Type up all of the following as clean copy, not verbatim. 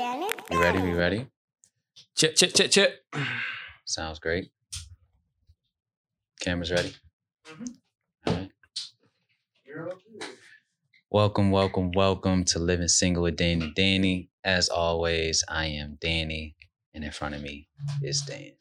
You ready? We ready? Chip, chip, chip, chip. Sounds great. Camera's ready. All right. Welcome, welcome, welcome to Living Single with Dan and Danny. As always, I am Danny, and in front of me is Dan.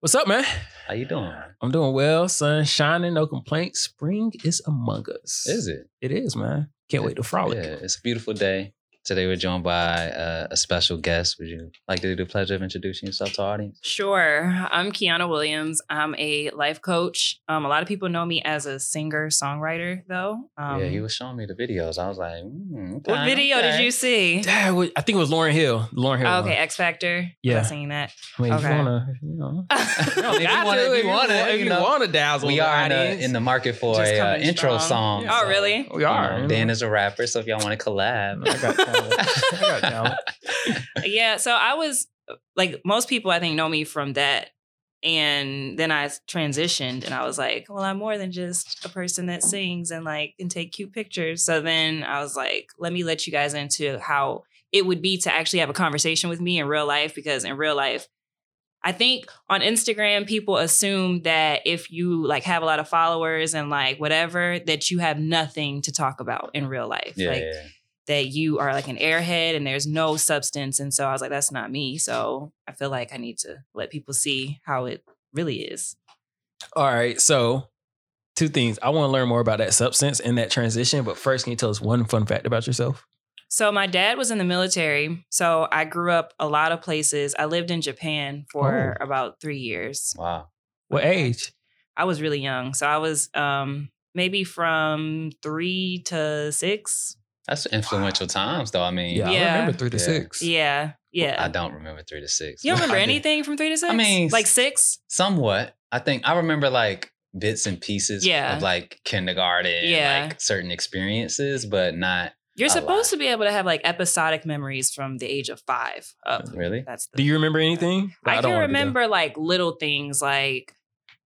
What's up, man? How you doing? I'm doing well. Sun shining, no complaints. Spring is among us. Is it? It is, man. Can't wait to frolic. Yeah, it's a beautiful day. Today we're joined by a special guest. Would you like to do the pleasure of introducing yourself to our audience? Sure. I'm Kiana Williams. I'm a life coach. A lot of people know me as a singer-songwriter, though. Yeah, he was showing me the videos. I was like, okay, what video did you see? Dad, I think it was Lauryn Hill. Okay, X Factor. Yeah. I'm singing that. I mean, if you want to, if you want to dazzle the audience. We are in the market for an intro song. Yeah. Oh, really? We are. Dan is a rapper, so if y'all want to collab. Yeah, so I was like, most people I think know me from that, and then I transitioned and I was like, well, I'm more than just a person that sings and like can take cute pictures. So then I was like, let me let you guys into how it would be to actually have a conversation with me in real life, because in real life I think on Instagram, people assume that if you like have a lot of followers and like whatever, that you have nothing to talk about in real life. That you are like an airhead and there's no substance. And so I was like, that's not me. So I feel like I need to let people see how it really is. All right. So 2 things. I want to learn more about that substance and that transition. But first, can you tell us one fun fact about yourself? So my dad was in the military. So I grew up a lot of places. I lived in Japan for about 3 years. Wow. What age? I was really young. So I was maybe from 3 to 6. That's influential times, though. I mean, I remember 3 to 6. Yeah, yeah. Well, I don't remember 3 to 6. You don't remember anything from 3 to 6? I mean, like 6? Somewhat. I think I remember like bits and pieces of like kindergarten, like certain experiences, but not. You're supposed to be able to have like episodic memories from the age of 5 up. Really? Do you remember anything? Well, I can remember like little things, like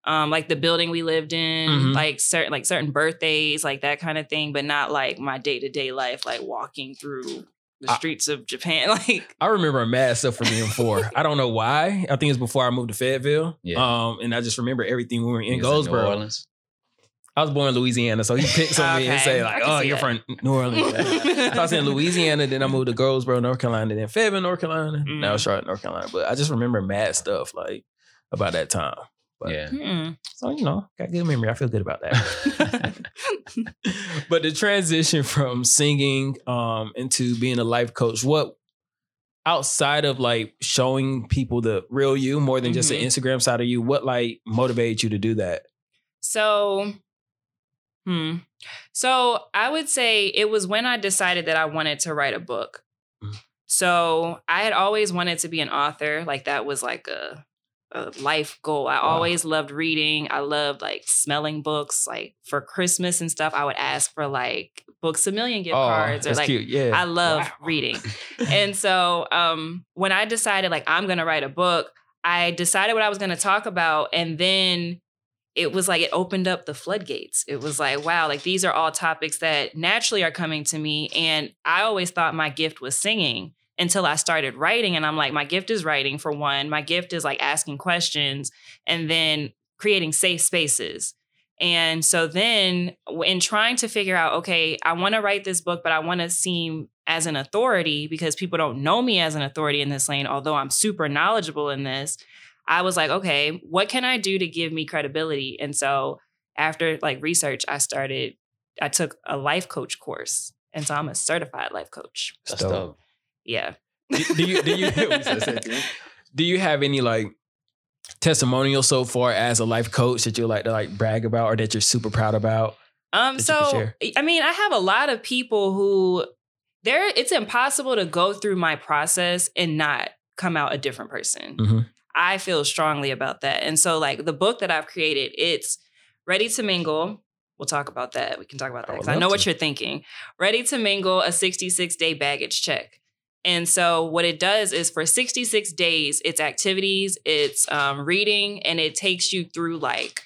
the building we lived in, like certain birthdays, like that kind of thing, but not like my day-to-day life, like walking through the streets of Japan. Like I remember mad stuff from being 4. I don't know why. I think it was before I moved to Fayetteville. Yeah. And I just remember everything when we were in Goldsboro. New Orleans. I was born in Louisiana, so he picks on me and say like, "Oh, you're from New Orleans." So I was in Louisiana, then I moved to Goldsboro, North Carolina, then Fayetteville, North Carolina. Now Charlotte, North Carolina. But I just remember mad stuff like about that time. But, so, you know, got good memory. I feel good about that. But the transition from singing into being a life coach, what outside of like showing people the real you more than just the Instagram side of you, what like motivated you to do that? So I would say it was when I decided that I wanted to write a book. So I had always wanted to be an author. Like that was like a life goal. I always loved reading. I loved like smelling books. Like for Christmas and stuff, I would ask for like Books A Million gift cards. Or like, yeah. I love reading. And so when I decided like I'm going to write a book, I decided what I was going to talk about. And then it was like, it opened up the floodgates. It was like, wow, like these are all topics that naturally are coming to me. And I always thought my gift was singing, until I started writing. And I'm like, my gift is writing for one. My gift is like asking questions and then creating safe spaces. And so then in trying to figure out, okay, I want to write this book, but I want to seem as an authority because people don't know me as an authority in this lane, although I'm super knowledgeable in this. I was like, okay, what can I do to give me credibility? And so after like research, I took a life coach course. And so I'm a certified life coach. That's dope. Yeah. Do you have any like testimonial so far as a life coach that you like to like brag about or that you're super proud about? So I mean, I have a lot of people who it's impossible to go through my process and not come out a different person. I feel strongly about that. And so like the book that I've created, it's Ready to Mingle. We'll talk about that. We can talk about that because I know what you're thinking. Ready to Mingle, a 66-day baggage check. And so what it does is for 66 days, it's activities, it's reading, and it takes you through like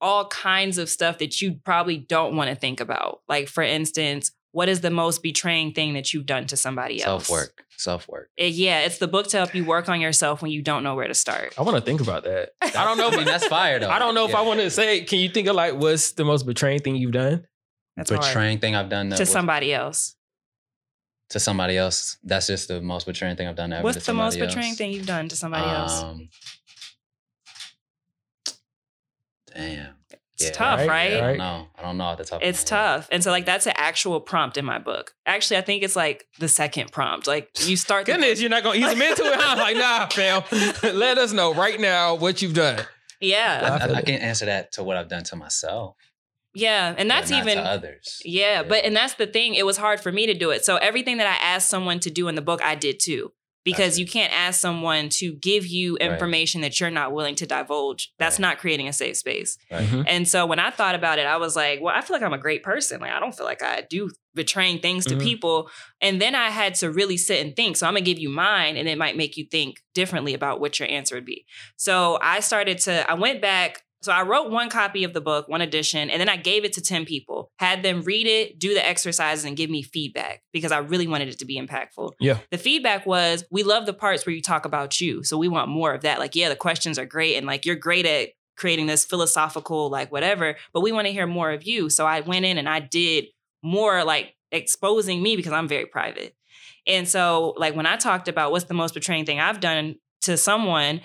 all kinds of stuff that you probably don't want to think about. Like for instance, what is the most betraying thing that you've done to somebody else? Self-work. Yeah, it's the book to help you work on yourself when you don't know where to start. I want to think about that. I don't know. I mean, that's fire, though. I don't know if I want to say, can you think of like, what's the most betraying thing you've done? That's betraying hard. Thing I've done. To somebody else. That's just the most betraying thing I've done ever. What's the most betraying thing you've done to somebody else? Damn. It's tough, right? Yeah, I don't know off the top of my head. It's tough. And so like, that's an actual prompt in my book. Actually, I think it's like the second prompt. Like you start. Goodness, you're not going to ease them into it, huh? Like, nah, fam. Let us know right now what you've done. Yeah. I can't answer that to what I've done to myself. Yeah. And that's not even to others. Yeah, yeah. But, and that's the thing. It was hard for me to do it. So everything that I asked someone to do in the book, I did too. Because you can't ask someone to give you information that you're not willing to divulge. That's not creating a safe space. Right. Mm-hmm. And so when I thought about it, I was like, well, I feel like I'm a great person. Like, I don't feel like I do betraying things to people. And then I had to really sit and think. So I'm going to give you mine, and it might make you think differently about what your answer would be. So I went back. So I wrote one copy of the book, one edition, and then I gave it to 10 people, had them read it, do the exercises, and give me feedback because I really wanted it to be impactful. Yeah. The feedback was, we love the parts where you talk about you. So we want more of that. Like, yeah, the questions are great. And like, you're great at creating this philosophical, like whatever, but we want to hear more of you. So I went in and I did more like exposing me because I'm very private. And so like when I talked about what's the most betraying thing I've done to someone,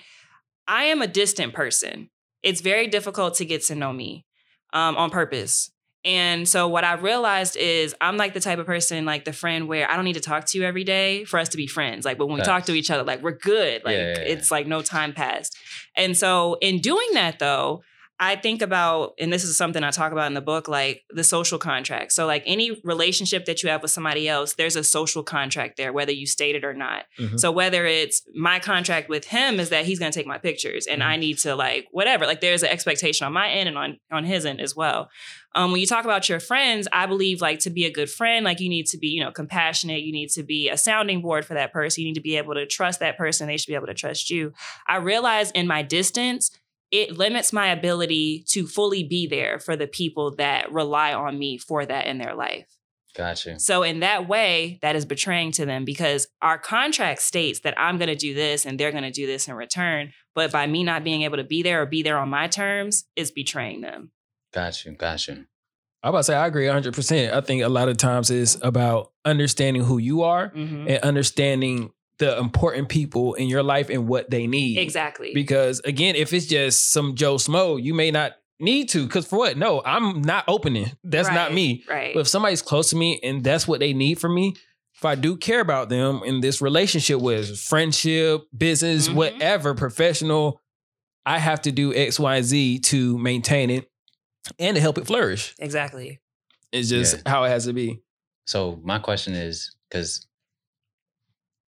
I am a distant person. It's very difficult to get to know me on purpose. And so what I realized is I'm like the type of person, like the friend where I don't need to talk to you every day for us to be friends. Like, but when we talk to each other, like we're good. Like it's like no time passed. And so in doing that though, I think about, and this is something I talk about in the book, like the social contract. So like any relationship that you have with somebody else, there's a social contract there, whether you state it or not. Mm-hmm. So whether it's my contract with him is that he's going to take my pictures and I need to like, whatever, like there's an expectation on my end and on his end as well. When you talk about your friends, I believe like to be a good friend, like you need to be, you know, compassionate. You need to be a sounding board for that person. You need to be able to trust that person. They should be able to trust you. I realized in my distance, it limits my ability to fully be there for the people that rely on me for that in their life. Gotcha. So in that way, that is betraying to them because our contract states that I'm going to do this and they're going to do this in return. But by me not being able to be there or be there on my terms is betraying them. Gotcha. I about to say, I agree 100%. I think a lot of times it's about understanding who you are and understanding the important people in your life and what they need. Exactly. Because again, if it's just some Joe Smo, you may not need to, because for what? No, I'm not opening. That's not me. Right. But if somebody's close to me and that's what they need from me, if I do care about them in this relationship with friendship, business, whatever, professional, I have to do X, Y, Z to maintain it and to help it flourish. Exactly. It's just how it has to be. So my question is, because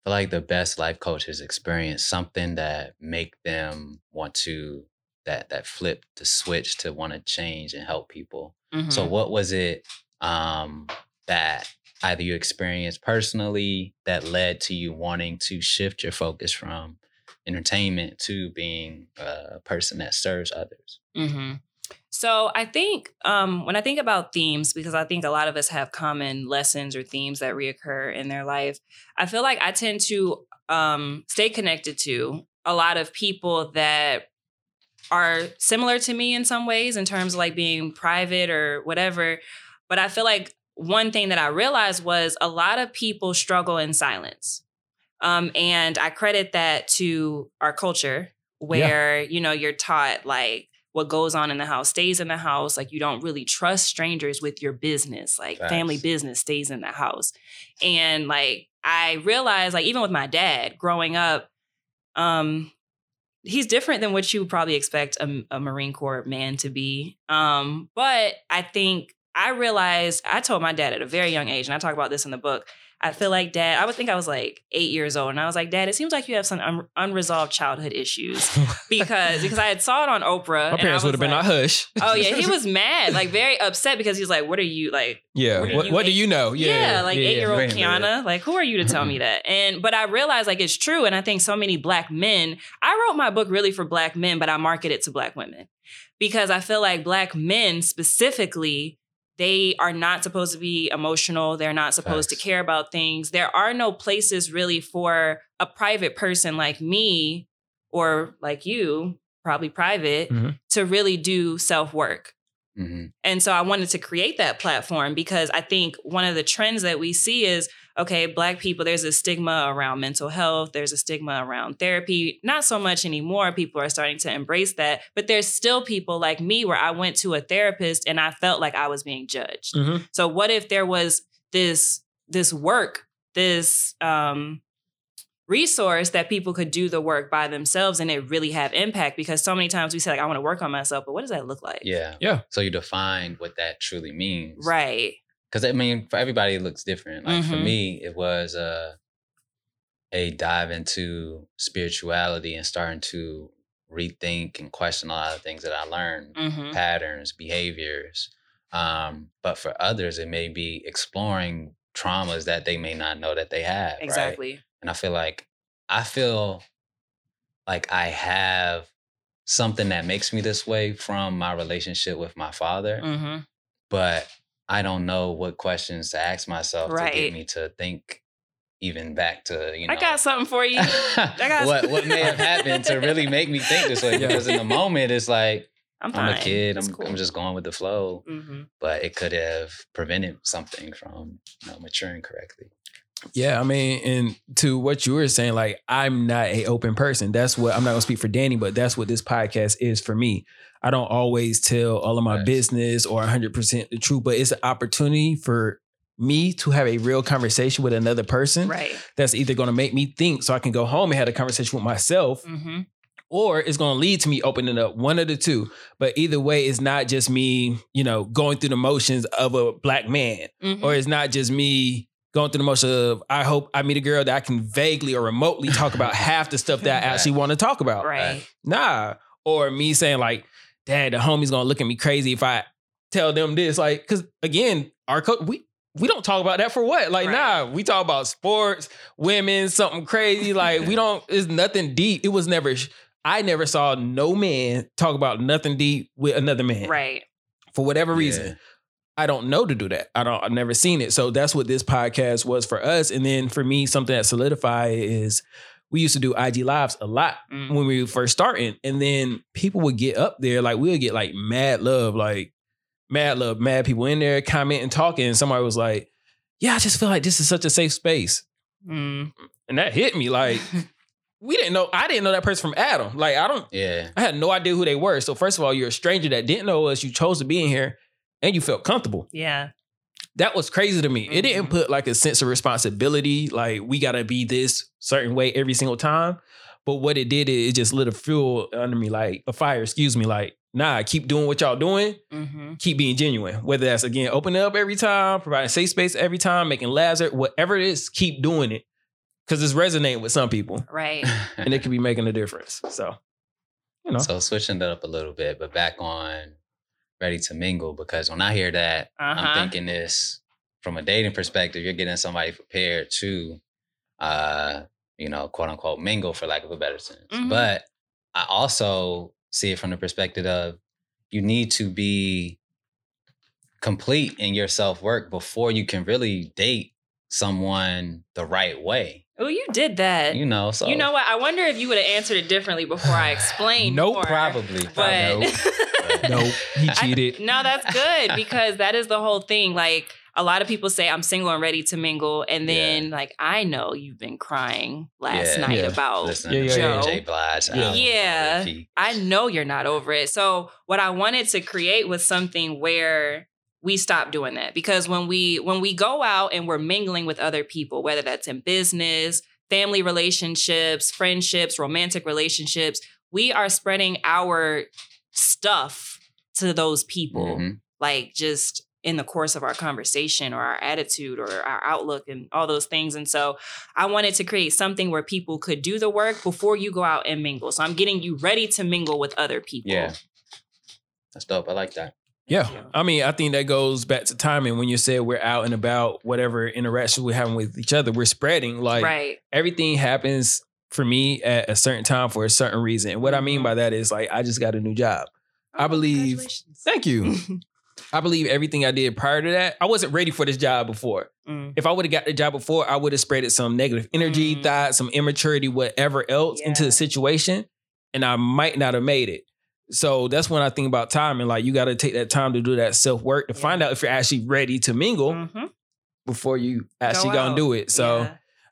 I feel like the best life coaches experience something that make them want to, that flip the switch to want to change and help people. Mm-hmm. So what was it that either you experienced personally that led to you wanting to shift your focus from entertainment to being a person that serves others? Mm-hmm. So I think when I think about themes, because I think a lot of us have common lessons or themes that reoccur in their life, I feel like I tend to stay connected to a lot of people that are similar to me in some ways in terms of like being private or whatever. But I feel like one thing that I realized was a lot of people struggle in silence. And I credit that to our culture where, you know, you're taught like, what goes on in the house stays in the house. Like you don't really trust strangers with your business. Like family business stays in the house. And like, I realized like, even with my dad growing up, he's different than what you would probably expect a Marine Corps man to be. But I think I realized, I told my dad at a very young age, and I talk about this in the book, I feel like dad, I would think I was like 8 years old. And I was like, dad, it seems like you have some unresolved childhood issues because I had saw it on Oprah. My parents would have been like, hush. Oh yeah. He was mad, like very upset because he's like, what are you like? Yeah. What do you know? Yeah. Like 8-year-old Kiana, like who are you to tell me that? But I realized like, it's true. And I think so many black men, I wrote my book really for black men, but I market it to black women because I feel like black men specifically They are not supposed to be emotional. They're not supposed to care about things. There are no places really for a private person like me or like you, probably private, to really do self-work. And so I wanted to create that platform because I think one of the trends that we see is, okay, Black people, there's a stigma around mental health. There's a stigma around therapy. Not so much anymore. People are starting to embrace that. But there's still people like me where I went to a therapist and I felt like I was being judged. So what if there was this work, this resource that people could do the work by themselves and it really have impact? Because so many times we say, like, I want to work on myself, but what does that look like? Yeah. So you define what that truly means. Right. Because, I mean, for everybody, it looks different. Like, for me, it was a dive into spirituality and starting to rethink and question a lot of things that I learned, patterns, behaviors. But for others, it may be exploring traumas that they may not know that they have. Exactly. Right? And I feel like I have something that makes me this way from my relationship with my father. But I don't know what questions to ask myself to get me to think even back to, you know. I got something for you. What may have happened to really make me think this way. Because in the moment, it's like, I'm a kid. I'm just going with the flow. But it could have prevented something from maturing correctly. Yeah, I mean, and to what you were saying, like, I'm not an open person. That's what, I'm not going to speak for Danny, but that's what this podcast is for me. I don't always tell all of my business or 100% the truth, but it's an opportunity for me to have a real conversation with another person. Right. That's either going to make me think so I can go home and have a conversation with myself, or it's going to lead to me opening up, one of the two. But either way, it's not just me, you know, going through the motions of a Black man, or it's not just me going through the motion of, I hope I meet a girl that I can vaguely or remotely talk about half the stuff that I actually want to talk about. Right. Nah. Or me saying like, dad, the homie's going to look at me crazy if I tell them this. Like, because again, we don't talk about that for what? Like, nah, we talk about sports, women, something crazy. Like, it's nothing deep. It was never, I never saw no man talk about nothing deep with another man. Right. For whatever reason. I don't know to do that. I've never seen it. So that's what this podcast was for us. And then for me, something that solidified is we used to do IG Lives a lot when we were first starting. And then people would get up there. Like, we'll get like mad love, mad people in there commenting, talking. And somebody was like, yeah, I just feel like this is such a safe space. And that hit me like... I didn't know that person from Adam. Like, I had no idea who they were. So first of all, you're a stranger that didn't know us. You chose to be in here. And you felt comfortable. Yeah. That was crazy to me. It didn't put like a sense of responsibility. Like, we got to be this certain way every single time. But what it did is it just lit a fuel under me, like a fire, like, nah, keep doing what y'all doing. Keep being genuine. Whether that's, again, opening up every time, providing safe space every time, making laughs, whatever it is, keep doing it. Because it's resonating with some people. Right. And it could be making a difference. So, you know. So switching that up a little bit, but back on Ready to Mingle, because when I hear that, I'm thinking this from a dating perspective, you're getting somebody prepared to, you know, quote unquote, mingle, for lack of a better sense. But I also see it from the perspective of you need to be complete in your self-work before you can really date someone the right way. Oh, you did that. You know, so. You know what? I wonder if you would have answered it differently before I explained. Nope, probably. But... Nope, he cheated. No, that's good, because that is the whole thing. Like, a lot of people say, I'm single and ready to mingle. And then, like, I know you've been crying last night about Joe. J. Blige. I know you're not over it. So what I wanted to create was something where... we stop doing that, because when we go out and we're mingling with other people, whether that's in business, family relationships, friendships, romantic relationships, we are spreading our stuff to those people, like just in the course of our conversation or our attitude or our outlook and all those things. And so I wanted to create something where people could do the work before you go out and mingle. So I'm getting you ready to mingle with other people. Yeah, that's dope. I like that. Yeah. I mean, I think that goes back to timing. When you said we're out and about, whatever interaction we're having with each other, we're spreading. Like, everything happens for me at a certain time for a certain reason. And what I mean by that is, like, I just got a new job. I believe. Thank you. I believe everything I did prior to that. I wasn't ready for this job before. Mm. If I would have got the job before, I would have spread some negative energy, thought, some immaturity, whatever else into the situation. And I might not have made it. So that's when I think about time. And like, you got to take that time to do that self-work to find out if you're actually ready to mingle before you actually gonna do it. So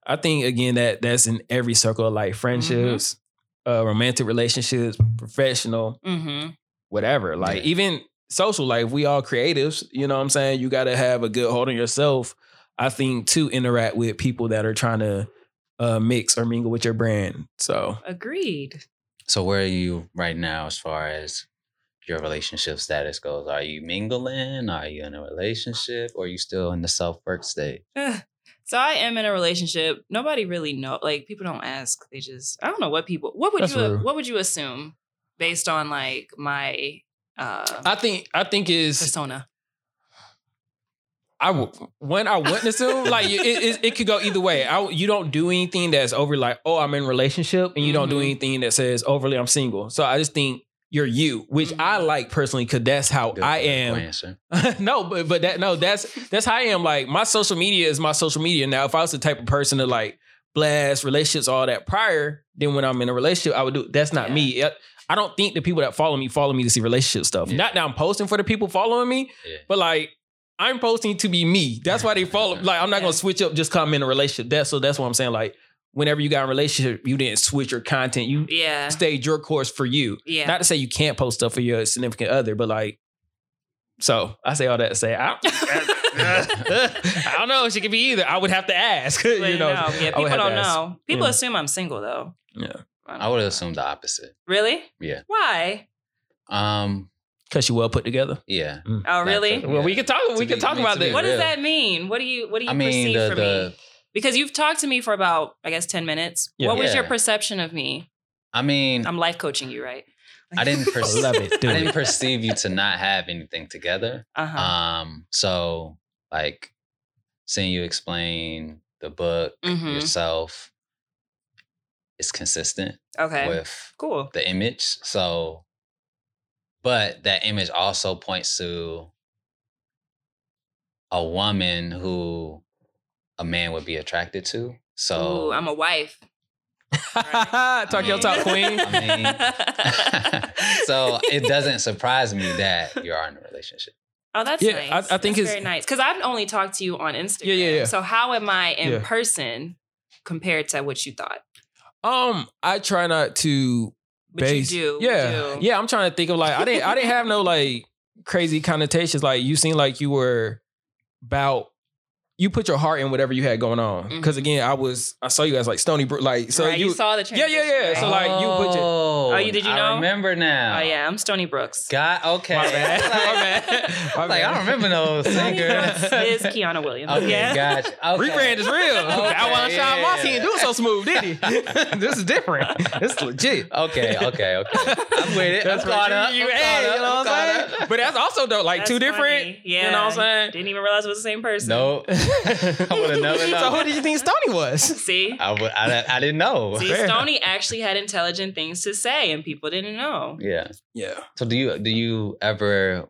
I think, again, that's in every circle of life. Friendships, romantic relationships, professional, whatever. Like, even social life, we all creatives. You know what I'm saying? You got to have a good hold on yourself, I think, to interact with people that are trying to mix or mingle with your brand. So agreed. So where are you right now as far as your relationship status goes? Are you mingling? Are you in a relationship? Or are you still in the self-work state? So I am in a relationship. Nobody really know. Like, people don't ask. They just, I don't know what people, what would you assume based on like my I think is persona. When I witness them, like it could go either way. You don't do anything that's overly like, oh, I'm in a relationship, and you don't do anything that says overly I'm single. So I just think you're you, which I like personally, because that's how I am. No, but that no, that's how I am. Like, my social media is my social media. Now, if I was the type of person to like blast relationships all that prior, then when I'm in a relationship, I would do. That's not me. I don't think the people that follow me to see relationship stuff. Yeah. Not that I'm posting for the people following me, but like, I'm posting to be me. That's why they follow. Like, I'm not going to switch up just because I'm in a relationship. That's what I'm saying. Like, whenever you got in a relationship, you didn't switch your content. You stayed your course for you. Yeah. Not to say you can't post stuff for your significant other, but like, so I say all that to say, I don't know. She could be either. I would have to ask. But you know, people don't know. People assume I'm single though. Yeah. I would assume the opposite. Really? Yeah. Why? Because you well put together. Yeah. Mm. Oh, really? Well, we can talk about this. What does that mean? What do you perceive for me? Because you've talked to me for about, I guess, 10 minutes. Yeah. What was your perception of me? I mean, I'm life coaching you, right? I didn't perceive I didn't perceive you to not have anything together. So like, seeing you explain the book, yourself, it's consistent. Okay. With the image. So, but that image also points to a woman who a man would be attracted to. So, ooh, I'm a wife. Right? Talk your talk, queen. So it doesn't surprise me that you are in a relationship. Oh, that's nice. I think it's very nice, because I've only talked to you on Instagram. Yeah. So how am I in person compared to what you thought? I try not to. But you do. Yeah. You do. Yeah. I'm trying to think of like, I didn't have no like crazy connotations. Like, you seemed like you were about, you put your heart in whatever you had going on. Because again, I saw you as like Stoney Brooks. Like, so you saw the transition. Yeah. Right? So like, you put your. Oh, did you know? I remember now. Oh yeah, I'm Stoney Brooks. God, okay. My bad. My bad. Like, I don't remember no singer. Is Kiana Williams. Okay, gotcha. Okay. Rebrand is real. I want to shine Mossy. He didn't do it so smooth, did he? This is different. This is legit. Okay. I'm with it. That's caught up. You know what I'm saying? But that's also though, like, two different. Yeah. You know what I'm saying? Didn't even realize it was the same person. Nope. I would have never known. So who did you think Stoney was? See? I didn't know. See, Stoney actually had intelligent things to say and people didn't know. Yeah. So do you ever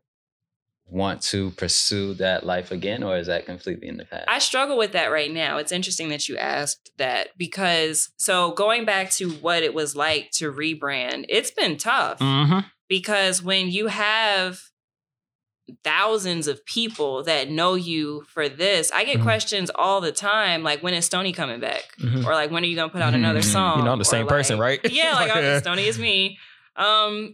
want to pursue that life again, or is that completely in the past? I struggle with that right now. It's interesting that you asked that, because so going back to what it was like to rebrand, it's been tough because when you have thousands of people that know you for this. I get questions all the time, like, when is Stoney coming back? Or like, when are you going to put out another song? You know, I'm the same person, right? Yeah, like, Stoney is me.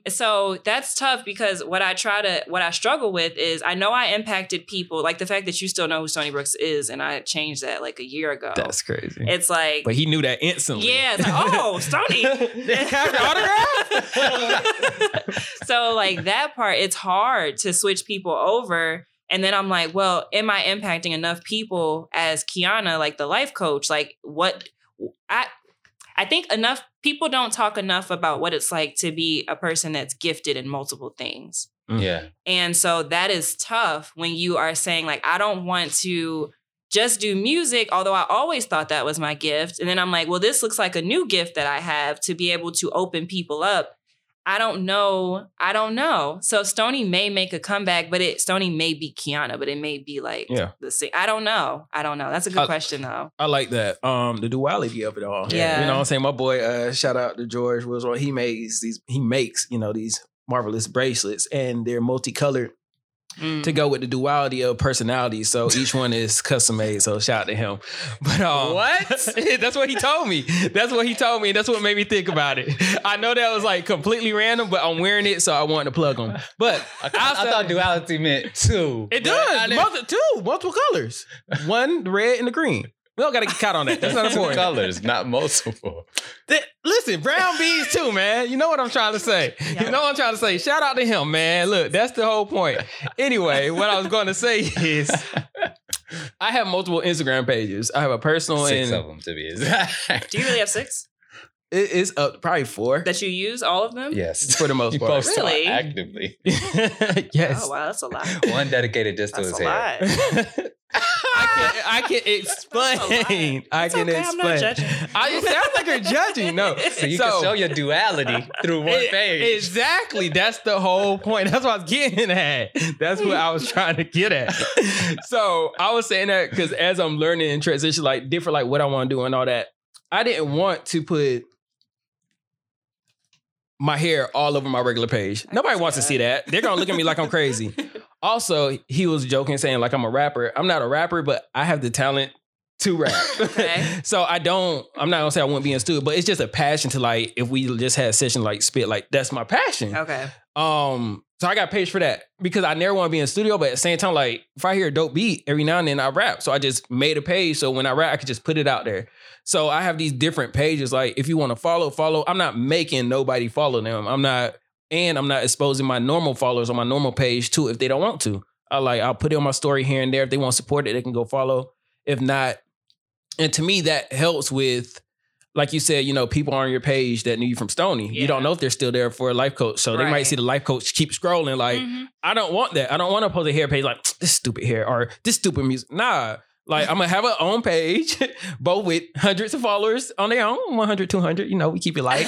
So that's tough, because what I struggle with is, I know I impacted people, like the fact that you still know who Stoney Brooks is, and I changed that like a year ago. That's crazy. It's like, but he knew that instantly. Yeah, it's like, oh, Stoney. autograph. So like, that part, it's hard to switch people over. And then I'm like, well, am I impacting enough people as Kiana, like the life coach? Like, what I think enough people don't talk enough about what it's like to be a person that's gifted in multiple things. Yeah. And so that is tough when you are saying like, I don't want to just do music, although I always thought that was my gift. And then I'm like, well, this looks like a new gift that I have to be able to open people up. I don't know. So Stoney may make a comeback, but Stoney may be Kiana, but it may be like the same. I don't know. That's a good question though. I like that. The duality of it all. Yeah. You know what I'm saying? My boy, shout out to George Wilson. He makes, you know, these marvelous bracelets, and they're multicolored to go with the duality of personality. So each one is custom made. So shout out to him. But what? That's what he told me. That's what made me think about it. I know that was like completely random, but I'm wearing it, so I wanted to plug him. But I thought duality meant two. It does. Multiple colors. One, the red and the green. We don't got to get caught on that. That's not important. Colors, not multiple. Listen, brown bees too, man. You know what I'm trying to say. Yeah. You know what I'm trying to say. Shout out to him, man. Look, that's the whole point. Anyway, what I was going to say is I have multiple Instagram pages. I have a personal six of them, to be exact. Do you really have six? It is up probably four. That you use all of them? Yes. For the most part. Really? Actively. Yes. Oh, wow. That's a lot. One dedicated just to his head. That's a lot. I can explain. I'm not judging. It sounds like you're judging. No. So you can show your duality through one page. Exactly. That's the whole point. That's what I was getting at. That's what I was trying to get at. So I was saying that because as I'm learning and transition, like different, like what I want to do and all that, I didn't want to put my hair all over my regular page. Nobody wants to see that. They're going to look at me like I'm crazy. Also, he was joking, saying like I'm a rapper. I'm not a rapper, but I have the talent to rap. Okay. So I'm not going to say I wouldn't be in studio, but it's just a passion to like, if we just had a session, like spit, like that's my passion. Okay. So I got paid for that because I never want to be in the studio, but at the same time, like if I hear a dope beat every now and then I rap. So I just made a page. So when I rap, I could just put it out there. So I have these different pages. Like if you want to follow. I'm not making nobody follow them. I'm not exposing my normal followers on my normal page too if they don't want to. I'll put it on my story here and there. If they want to support it, they can go follow. If not, and to me that helps with, like you said, you know, people on your page that knew you from Stoney. Yeah. You don't know if they're still there for a life coach. So they might see the life coach keep scrolling. Like, I don't want that. I don't want to post a hair page like this stupid hair or this stupid music. Nah. Like, I'm going to have an own page, both with hundreds of followers on their own, 100, 200, you know, we keep it light.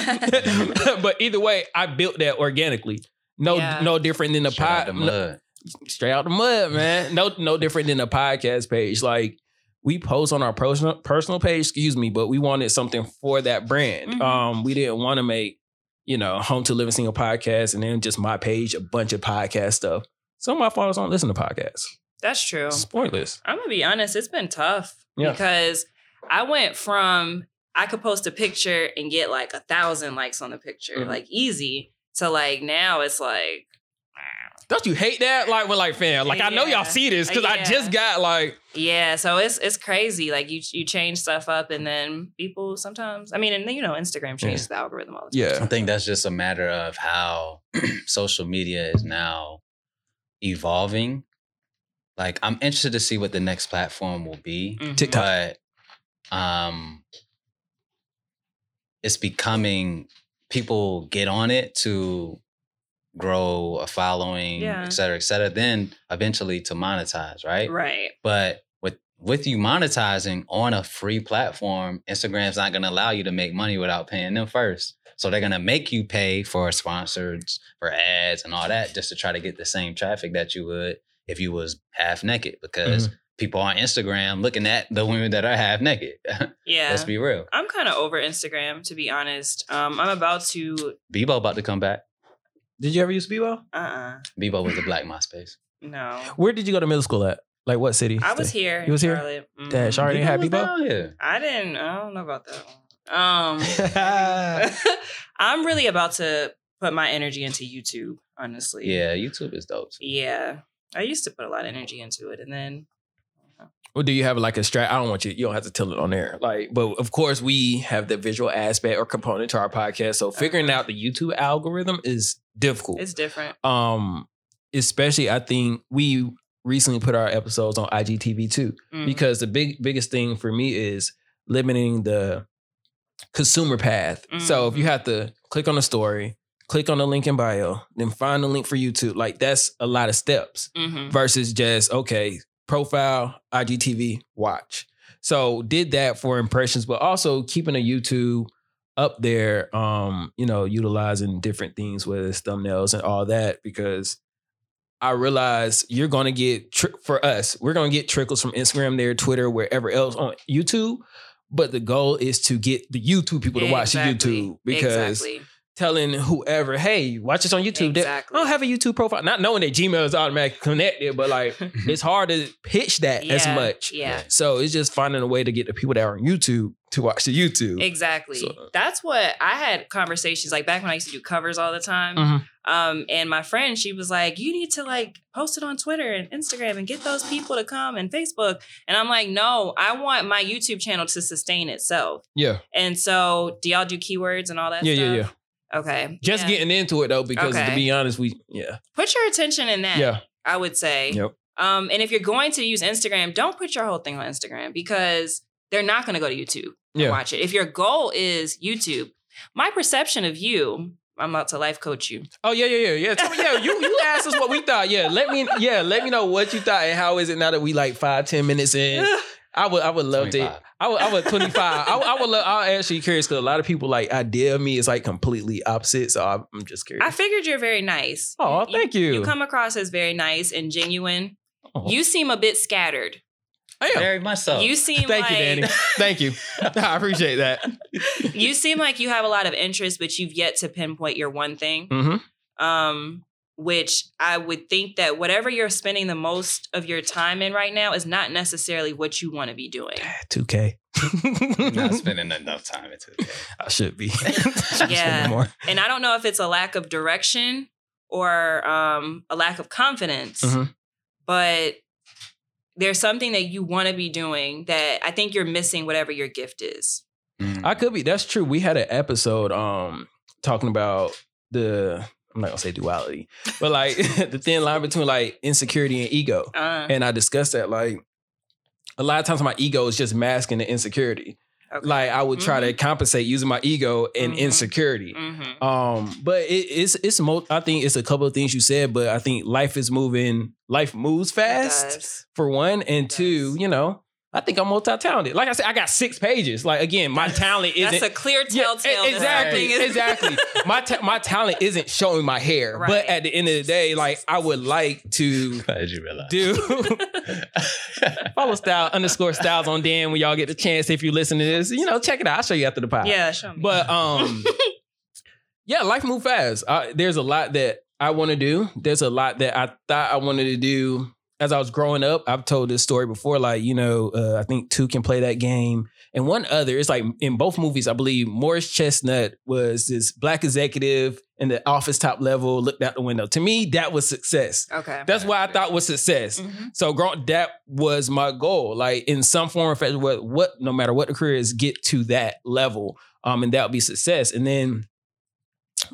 But either way, I built that organically. No different than the podcast. Straight out the mud, man. No different than the podcast page. Like, we post on our personal page, but we wanted something for that brand. Mm-hmm. We didn't want to make, you know, Home to Living Single podcast and then just my page, a bunch of podcast stuff. Some of my followers don't listen to podcasts. That's true. It's pointless. I'm going to be honest. It's been tough because I went from, I could post a picture and get like 1,000 likes on the picture, like easy, to like now it's like. Don't you hate that? Like we're like, fam, like I know y'all see this because I just got like. Yeah. So it's crazy. Like you change stuff up and then people sometimes, I mean, and you know, Instagram changes the algorithm all the time. Yeah. I think that's just a matter of how social media is now evolving. Like, I'm interested to see what the next platform will be. TikTok. But it's becoming, people get on it to grow a following, et cetera, then eventually to monetize, right? Right. But with you monetizing on a free platform, Instagram's not going to allow you to make money without paying them first. So they're going to make you pay for sponsors, for ads and all that, just to try to get the same traffic that you would if you was half naked, because people on Instagram looking at the women that are half naked. Yeah. Let's be real. I'm kind of over Instagram, to be honest. I'm about to... Bebo about to come back. Did you ever use Bebo? Bebo was the black MySpace. No. Where did you go to middle school at? Like what city? I was here. You was here? Charlotte. Mm-hmm. Dad, Charlotte didn't have Bebo? I don't know about that one. I'm really about to put my energy into YouTube, honestly. Yeah, YouTube is dope. Yeah. I used to put a lot of energy into it, and then. Well, do you have like a strat? You don't have to tell it on air. Like, but of course, we have the visual aspect or component to our podcast. So figuring out the YouTube algorithm is difficult. It's different. Especially, I think we recently put our episodes on IGTV too, because the biggest thing for me is limiting the consumer path. Mm-hmm. So if you have to click on a story, click on the link in bio, then find the link for YouTube. Like, that's a lot of steps versus just, profile, IGTV, watch. So did that for impressions, but also keeping a YouTube up there, you know, utilizing different things, whether it's thumbnails and all that, because I realize you're going to get, for us, we're going to get trickles from Instagram, there, Twitter, wherever else, on YouTube. But the goal is to get the YouTube people to watch the YouTube, because telling whoever, hey, watch this on YouTube. I don't have a YouTube profile. Not knowing that Gmail is automatically connected, but like it's hard to pitch that as much. Yeah. So it's just finding a way to get the people that are on YouTube to watch the YouTube. Exactly. So that's what I had conversations like back when I used to do covers all the time. Mm-hmm. And my friend, she was like, you need to like post it on Twitter and Instagram and get those people to come, and Facebook. And I'm like, no, I want my YouTube channel to sustain itself. Yeah. And so do y'all do keywords and all that stuff? Yeah. Okay. Just getting into it though, because to be honest, put your attention in that. Yeah. I would say. Yep. And if you're going to use Instagram, don't put your whole thing on Instagram, because they're not going to go to YouTube and watch it. If your goal is YouTube, my perception of you, I'm about to life coach you. Oh yeah. Tell me, you asked us what we thought. Yeah, let me know what you thought, and how is it now that we like 5-10 minutes in. I would love 25. To. I would 25. I would love. I'm actually curious, because a lot of people like idea of me is like completely opposite. So I'm just curious. I figured you're very nice. Oh, thank you. You come across as very nice and genuine. Oh. You seem a bit scattered. I am. Very much so. You seem Thank you, Danny. Thank you. I appreciate that. You seem like you have a lot of interest, but you've yet to pinpoint your one thing. Mm-hmm. Which I would think that whatever you're spending the most of your time in right now is not necessarily what you want to be doing. 2K. I'm not spending enough time in 2K. I should be. More. And I don't know if it's a lack of direction or a lack of confidence, mm-hmm. but there's something that you want to be doing that I think you're missing whatever your gift is. Mm. I could be. That's true. We had an episode talking about I'm not going to say duality, but like the thin line between like insecurity and ego. And I discussed that like a lot of times my ego is just masking the insecurity. Okay. Like I would try mm-hmm. to compensate using my ego and mm-hmm. insecurity. Mm-hmm. But I think it's a couple of things you said, but I think life moves fast for one, and two, you know, I think I'm multi-talented. Like I said, I got 6 pages. Like again, my talent isn't. That's a clear telltale. Yeah, exactly. My talent isn't showing my hair. Right. But at the end of the day, like I would like to do follow _Styles on Dan when y'all get the chance. If you listen to this, you know, check it out. I'll show you after the pod. Yeah, show me. But yeah, life moves fast. There's a lot that I want to do. There's a lot that I thought I wanted to do. As I was growing up, I've told this story before, like, you know, I think 2 Can Play That Game. And one other, it's like in both movies, I believe Morris Chestnut was this black executive in the office top level, looked out the window. To me, that was success. Okay. That's what I thought was success. Mm-hmm. So that was my goal. Like in some form or fashion, no matter what the career is, get to that level. And that would be success. And then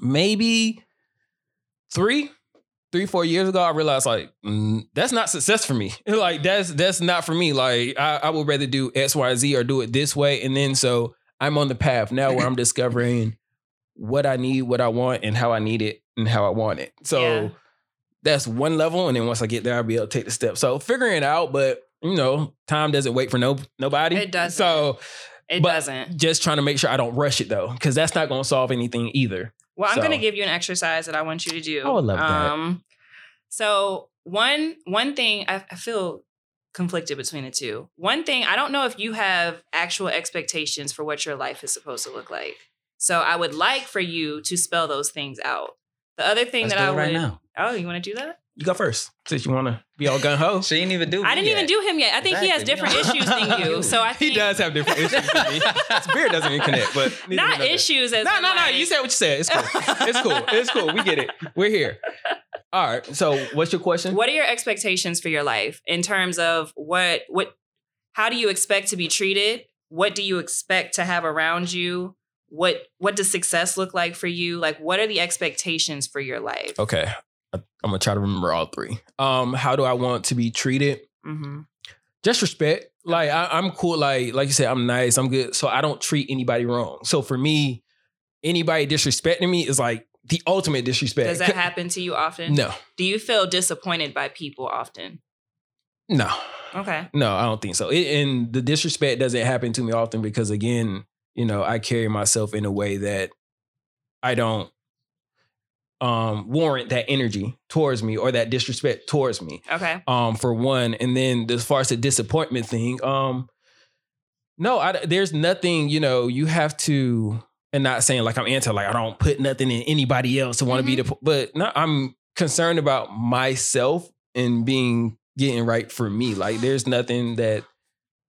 maybe 3-4 years ago, I realized like that's not success for me. Like that's not for me. Like I would rather do X, Y, Z, or do it this way. And then so I'm on the path now where I'm discovering what I need, what I want, and how I need it and how I want it. So that's one level. And then once I get there, I'll be able to take the step. So figuring it out, but you know, time doesn't wait for nobody. It doesn't. So doesn't. Just trying to make sure I don't rush it though, because that's not going to solve anything either. Well, I'm going to give you an exercise that I want you to do. I would love that. So one thing, I feel conflicted between the two. One thing, I don't know if you have actual expectations for what your life is supposed to look like. So I would like for you to spell those things out. The other thing right now. Oh, you want to do that? You go first, since you want to be all gung-ho. She didn't even do him. I didn't even do him yet. I think he has different issues than you. So I think he does have different issues than me. His beard doesn't even connect, but not issues as No. You said what you said. It's cool. It's cool. We get it. We're here. All right. So what's your question? What are your expectations for your life in terms of what how do you expect to be treated? What do you expect to have around you? What does success look like for you? Like, what are the expectations for your life? Okay. I'm going to try to remember all 3. How do I want to be treated? Mm-hmm. Just respect. Like I'm cool. Like you said, I'm nice. I'm good. So I don't treat anybody wrong. So for me, anybody disrespecting me is like the ultimate disrespect. Does that happen to you often? No. Do you feel disappointed by people often? No. Okay. No, I don't think so. And the disrespect doesn't happen to me often because, again, you know, I carry myself in a way that I don't warrant that energy towards me or that disrespect towards me. Okay. For one. And then as far as the disappointment thing, no, there's nothing, you know, you have to, and not saying like I'm anti, like I don't put nothing in anybody else to want to be the, but no, I'm concerned about myself and getting right for me. Like there's nothing that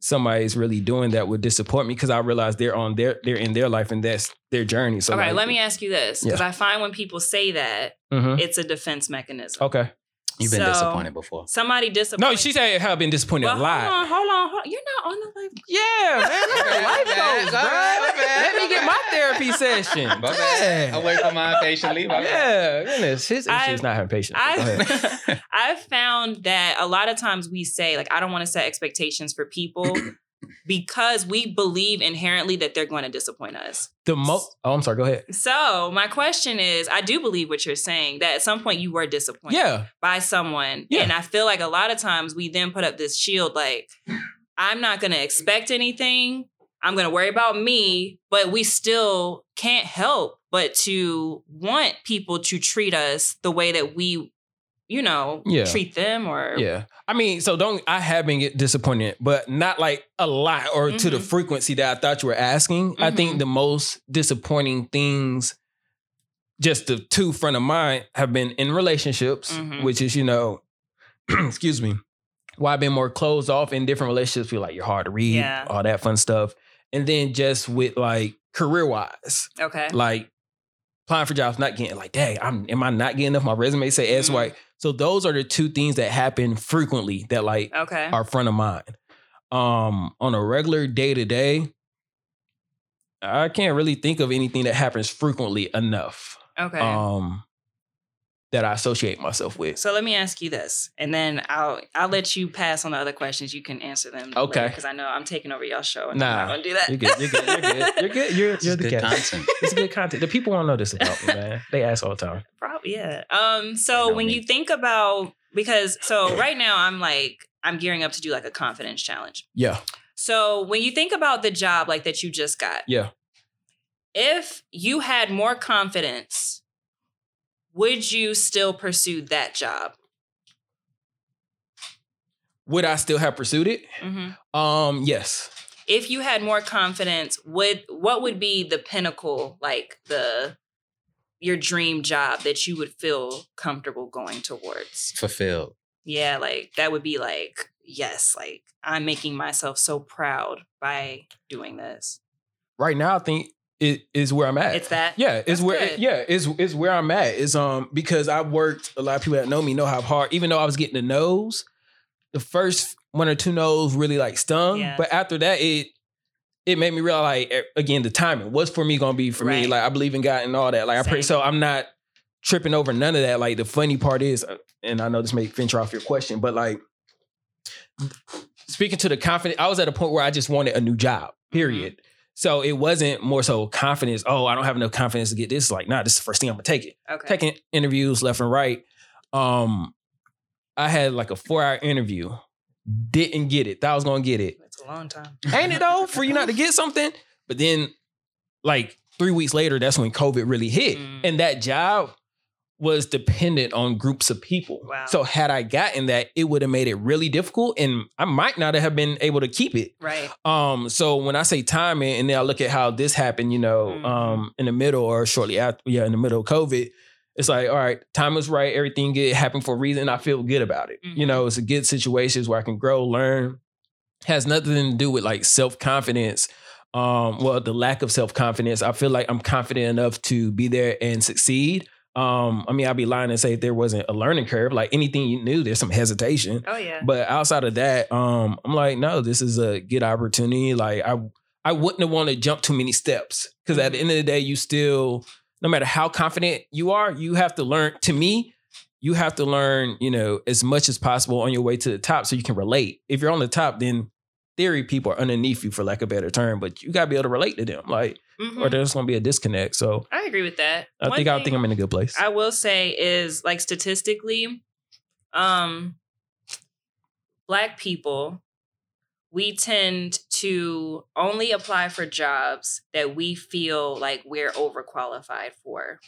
somebody's really doing that would disappoint me, because I realize they're in their life and that's their journey. So, okay, like, let me ask you this, because I find when people say that, it's a defense mechanism. Okay. You've been disappointed before. Somebody disappointed. No, she said I've been disappointed a lot. Hold on. You're not on the life. Yeah, man. Life goes, bro. Let me get my therapy session. I wait for my impatient leave. Yeah, goodness. His issue is not her impatient. I've found that a lot of times we say, like, I don't want to set expectations for people because we believe inherently that they're going to disappoint us. Oh, I'm sorry. Go ahead. So my question is, I do believe what you're saying, that at some point you were disappointed by someone. Yeah. And I feel like a lot of times we then put up this shield, like, I'm not going to expect anything. I'm going to worry about me. But we still can't help but to want people to treat us the way that we, you know, treat them or... Yeah. I mean, I have been disappointed, but not like a lot or to the frequency that I thought you were asking. I think the most disappointing things, just the two front of mine, have been in relationships, which is, you know, excuse me, why I've been more closed off in different relationships. Feel like you're hard to read, all that fun stuff. And then just with like career-wise. Okay. Like applying for jobs, not getting, like, dang, am I not getting enough? My resume say X, Y. So those are the two things that happen frequently that like are front of mind. On a regular day to day, I can't really think of anything that happens frequently enough. Okay. That I associate myself with. So let me ask you this, and then I'll let you pass on the other questions. You can answer them. Okay. Because I know I'm taking over y'all show, and I'm not gonna do that. You're good. You're the content. It's good content. The people won't know this about me, man. They ask all the time. Probably, yeah. So when you think about, because right now I'm gearing up to do like a confidence challenge. Yeah. So when you think about the job like that you just got. Yeah. If you had more confidence, would you still pursue that job? Would I still have pursued it? Yes. If you had more confidence, what would be the pinnacle, like your dream job that you would feel comfortable going towards? Fulfilled. Yeah, like that would be like, yes, like I'm making myself so proud by doing this. Right now, I think it is where I'm at. It's that? Yeah. It's where I'm at. It's because I've worked, a lot of people that know me know how hard, even though I was getting the no's, the first one or two no's really like stung. Yeah. But after that, it made me realize, like, again, the timing. What's for me gonna be for me? Like I believe in God and all that. Like I pray, so I'm not tripping over none of that. Like the funny part is, and I know this may venture off your question, but like speaking to the confidence, I was at a point where I just wanted a new job, period. Mm-hmm. So it wasn't more so confidence. Oh, I don't have enough confidence to get this. Like, nah, this is the first thing I'm gonna take it. Okay. Taking interviews left and right. I had like a 4-hour interview. Didn't get it. Thought I was gonna get it. That's a long time. Ain't it though, for you not to get something? But then like 3 weeks later, that's when COVID really hit. And that job was dependent on groups of people. Wow. So had I gotten that, it would have made it really difficult and I might not have been able to keep it. Right. So when I say timing and then I look at how this happened, you know, in the middle or shortly after, in the middle of COVID, it's like, all right, time was right. Everything happened for a reason. I feel good about it. You know, it's a good situation where I can grow, learn. Has nothing to do with like self-confidence. Well, the lack of self-confidence. I feel like I'm confident enough to be there and succeed. I mean, I'd be lying and say if there wasn't a learning curve, like anything you knew, there's some hesitation. Oh yeah. But outside of that, I'm like, no, this is a good opportunity. Like I wouldn't have wanted to jump too many steps because at the end of the day, you still, no matter how confident you are, you have to learn, you know, as much as possible on your way to the top so you can relate. If you're on the top, then theory people are underneath you for lack of a better term, but you gotta be able to relate to them. Like, or there's going to be a disconnect. So I agree with that. I think I'm in a good place. I will say is like statistically, Black people we tend to only apply for jobs that we feel like we're overqualified for.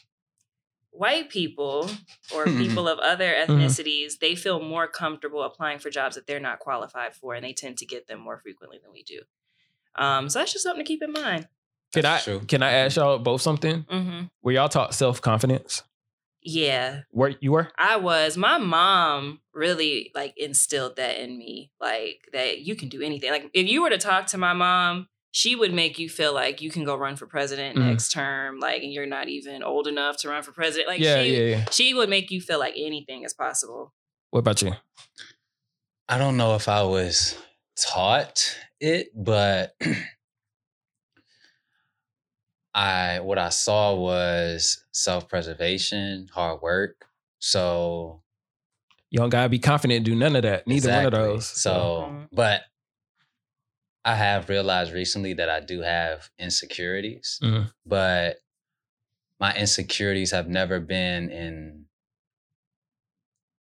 White people or people of other ethnicities, they feel more comfortable applying for jobs that they're not qualified for, and they tend to get them more frequently than we do. So that's just something to keep in mind. Can I ask y'all both something? Mm-hmm. Were y'all taught self-confidence? Yeah. You were? I was. My mom really like instilled that in me, like that you can do anything. Like if you were to talk to my mom, she would make you feel like you can go run for president next term, like, and you're not even old enough to run for president. Like she would make you feel like anything is possible. What about you? I don't know if I was taught it, but what I saw was self-preservation, hard work. So you don't gotta be confident, do none of that. Neither one of those. So, but I have realized recently that I do have insecurities, but my insecurities have never been in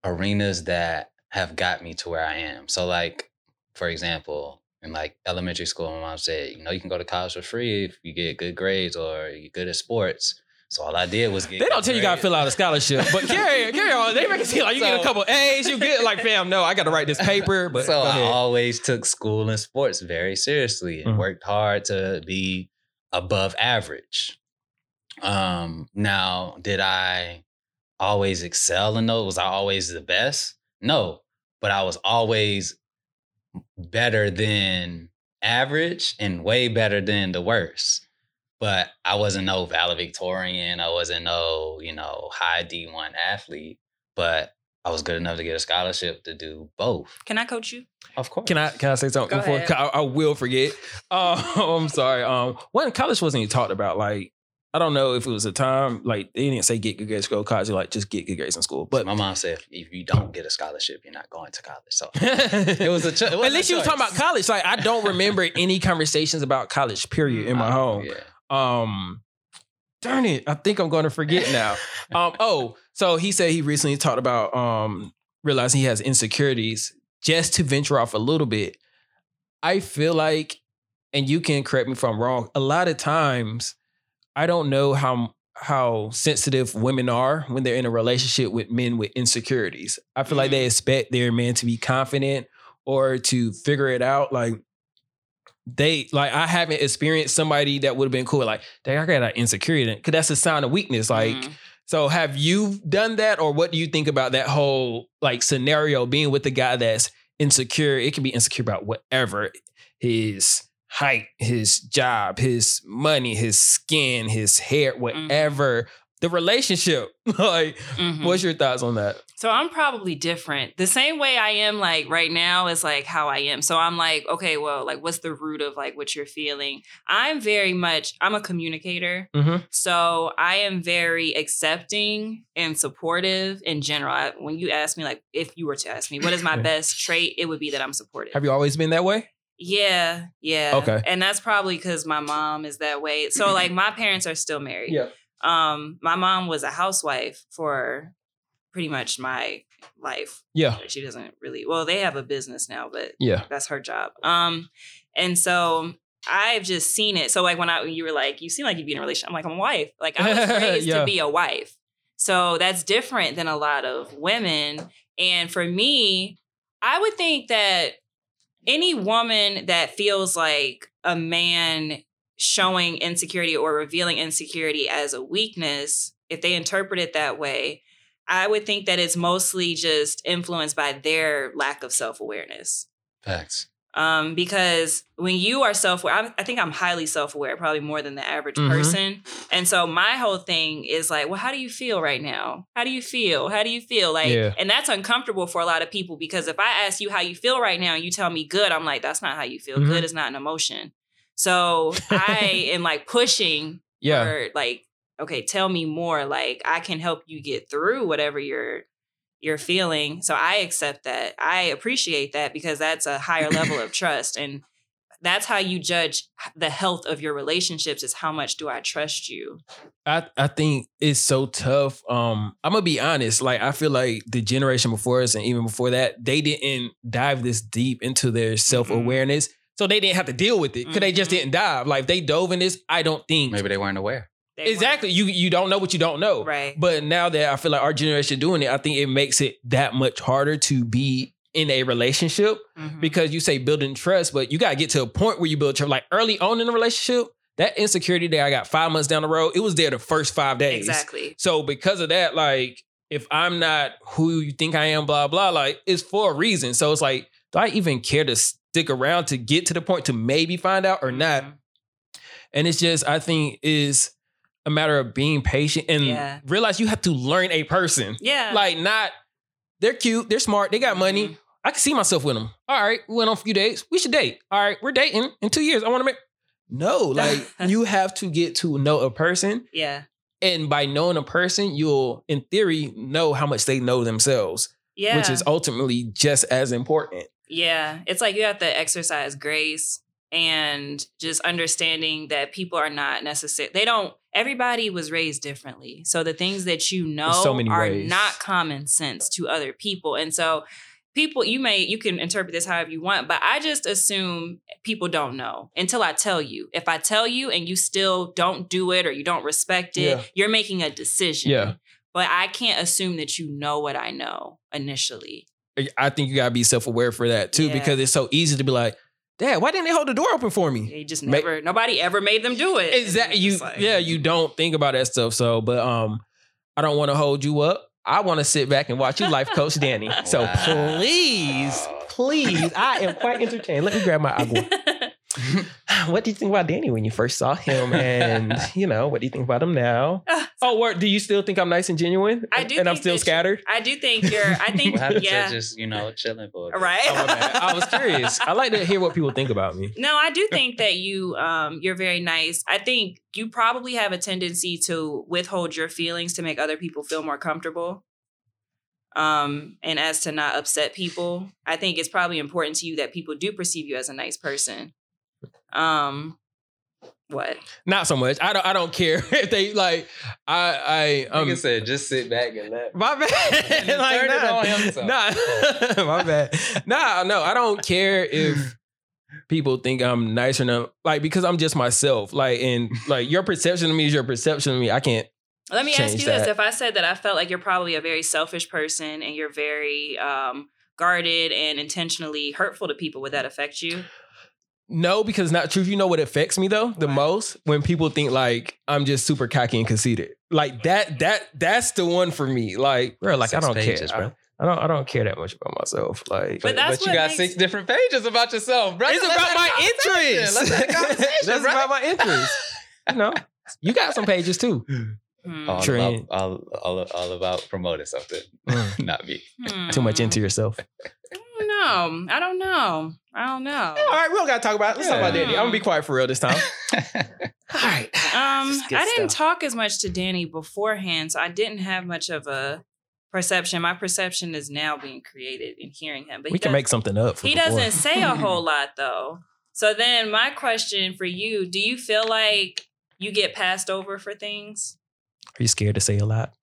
arenas that have got me to where I am. So like, for example, in like elementary school, my mom said, you know, you can go to college for free if you get good grades or you're good at sports. So all I did was get. They don't tell you gotta fill out a scholarship, but carry on. They make it seem like you get a couple A's, you get like, fam, no, I gotta write this paper. But so I always took school and sports very seriously and worked hard to be above average. Now, did I always excel in those? Was I always the best? No, but I was always better than average and way better than the worst. But I wasn't no valedictorian. I wasn't no, you know, high D1 athlete. But I was good enough to get a scholarship to do both. Can I coach you? Of course. Can I say something before I will forget? I'm sorry. When college wasn't even talked about, like, I don't know if it was a time, like, they didn't say get good grades, go to college. They're like, just get good grades in school. But my mom said, if you don't get a scholarship, you're not going to college. So it was a choice. At least she was talking about college. Like, I don't remember any conversations about college, period, in my home. Yeah. Darn it, I think I'm going to forget now. So he said he recently talked about realizing he has insecurities. Just to venture off a little bit, I feel like, and you can correct me if I'm wrong, a lot of times I don't know how sensitive women are when they're in a relationship with men with insecurities. I feel like they expect their man to be confident or to figure it out. I haven't experienced somebody that would have been cool. Like, dang, I got an insecurity, because that's a sign of weakness. Like, so have you done that, or what do you think about that whole like scenario? Being with a guy that's insecure, it can be insecure about whatever: his height, his job, his money, his skin, his hair, whatever. The relationship. What's your thoughts on that? So I'm probably different. The same way I am like right now is like how I am. So I'm like, okay, well, like what's the root of like what you're feeling? I'm a communicator. So I am very accepting and supportive in general. When you ask me, like if you were to ask me, what is my best trait? It would be that I'm supportive. Have you always been that way? Yeah. Yeah. Okay. And that's probably because my mom is that way. So like my parents are still married. Yeah. My mom was a housewife for pretty much my life. Yeah. She doesn't really, well, they have a business now, but that's her job. And so I've just seen it. So like when you were like, you seem like you'd be in a relationship. I'm like, I'm a wife. Like I was raised to be a wife. So that's different than a lot of women. And for me, I would think that any woman that feels like a man showing insecurity or revealing insecurity as a weakness, if they interpret it that way, I would think that it's mostly just influenced by their lack of self-awareness. Facts. Because when you are self-aware, I think I'm highly self-aware, probably more than the average person. And so my whole thing is like, well, how do you feel right now? How do you feel? How do you feel? Like, and that's uncomfortable for a lot of people, because if I ask you how you feel right now and you tell me good, I'm like, that's not how you feel. Good is not an emotion. So I am like pushing for like, okay, tell me more. Like I can help you get through whatever you're feeling. So I accept that. I appreciate that, because that's a higher level of trust. And that's how you judge the health of your relationships, is how much do I trust you? I think it's so tough. I'm going to be honest. Like, I feel like the generation before us and even before that, they didn't dive this deep into their self-awareness. Mm-hmm. So they didn't have to deal with it because they just didn't dive. Like, if they dove in this, I don't think. Maybe they weren't aware. Exactly. You don't know what you don't know. Right. But now that I feel like our generation doing it, I think it makes it that much harder to be in a relationship, mm-hmm. because you say building trust, but you got to get to a point where you build trust. Like, early on in the relationship, that insecurity that I got 5 months down the road, it was there the first 5 days. Exactly. So because of that, like, if I'm not who you think I am, blah, blah, like, it's for a reason. So it's like, do I even care to stick around to get to the point to maybe find out or not? Mm-hmm. And it's just, I think is a matter of being patient and realize you have to learn a person. Yeah. Like, not, they're cute, they're smart, they got money. Mm-hmm. I can see myself with them. All right, we went on a few dates. We should date. All right, we're dating in 2 years. I want to make... No, like, you have to get to know a person. Yeah. And by knowing a person, you'll, in theory, know how much they know themselves. Yeah. Which is ultimately just as important. Yeah. It's like you have to exercise grace and just understanding that people are not necessarily... They don't... Everybody was raised differently. So the things that you know are not common sense to other people. And so... People, you can interpret this however you want, but I just assume people don't know until I tell you. If I tell you and you still don't do it or you don't respect it, you're making a decision. Yeah. But I can't assume that you know what I know initially. I think you got to be self-aware for that too, because it's so easy to be like, Dad, why didn't they hold the door open for me? They just never, nobody ever made them do it. Exactly. You, like, you don't think about that stuff. So, but I don't want to hold you up. I want to sit back and watch you life coach Danny. So please, I am quite entertained. Let me grab my agua. What do you think about Danny when you first saw him? And, what do you think about him now? Do you still think I'm nice and genuine? I do. And I'm still scattered? I do think I just, chilling for a bit. Right. I was curious. I like to hear what people think about me. No, I do think that you, you're very nice. I think you probably have a tendency to withhold your feelings to make other people feel more comfortable. And as to not upset people, I think it's probably important to you that people do perceive you as a nice person. What? Not so much. I don't care if they like. I said just sit back and laugh. My bad. Like, turn it on himself. Nah. My bad. No. I don't care if people think I'm nice or not. Like, because I'm just myself. Like, and like your perception of me is your perception of me. I can't. Let me ask you this: if I said that I felt like you're probably a very selfish person and you're very guarded and intentionally hurtful to people, would that affect you? No, because it's not true. You know what affects me though the most? When people think like I'm just super cocky and conceited. Like that's the one for me. Like, bro, like I don't care. I don't care that much about myself. Like, but you got 6 different pages about yourself, bro. It's about my interests. Let's have a conversation. That's about my interests. You got some pages too. All about promoting something, not me. Too much into yourself. I don't know. Yeah, all right, we don't gotta talk about it. Let's talk about Danny. I'm gonna be quiet for real this time. All right. I didn't talk as much to Danny beforehand, so I didn't have much of a perception. My perception is now being created in hearing him. But we can make something up. He doesn't say a whole lot though. So then, my question for you: do you feel like you get passed over for things? Are you scared to say a lot?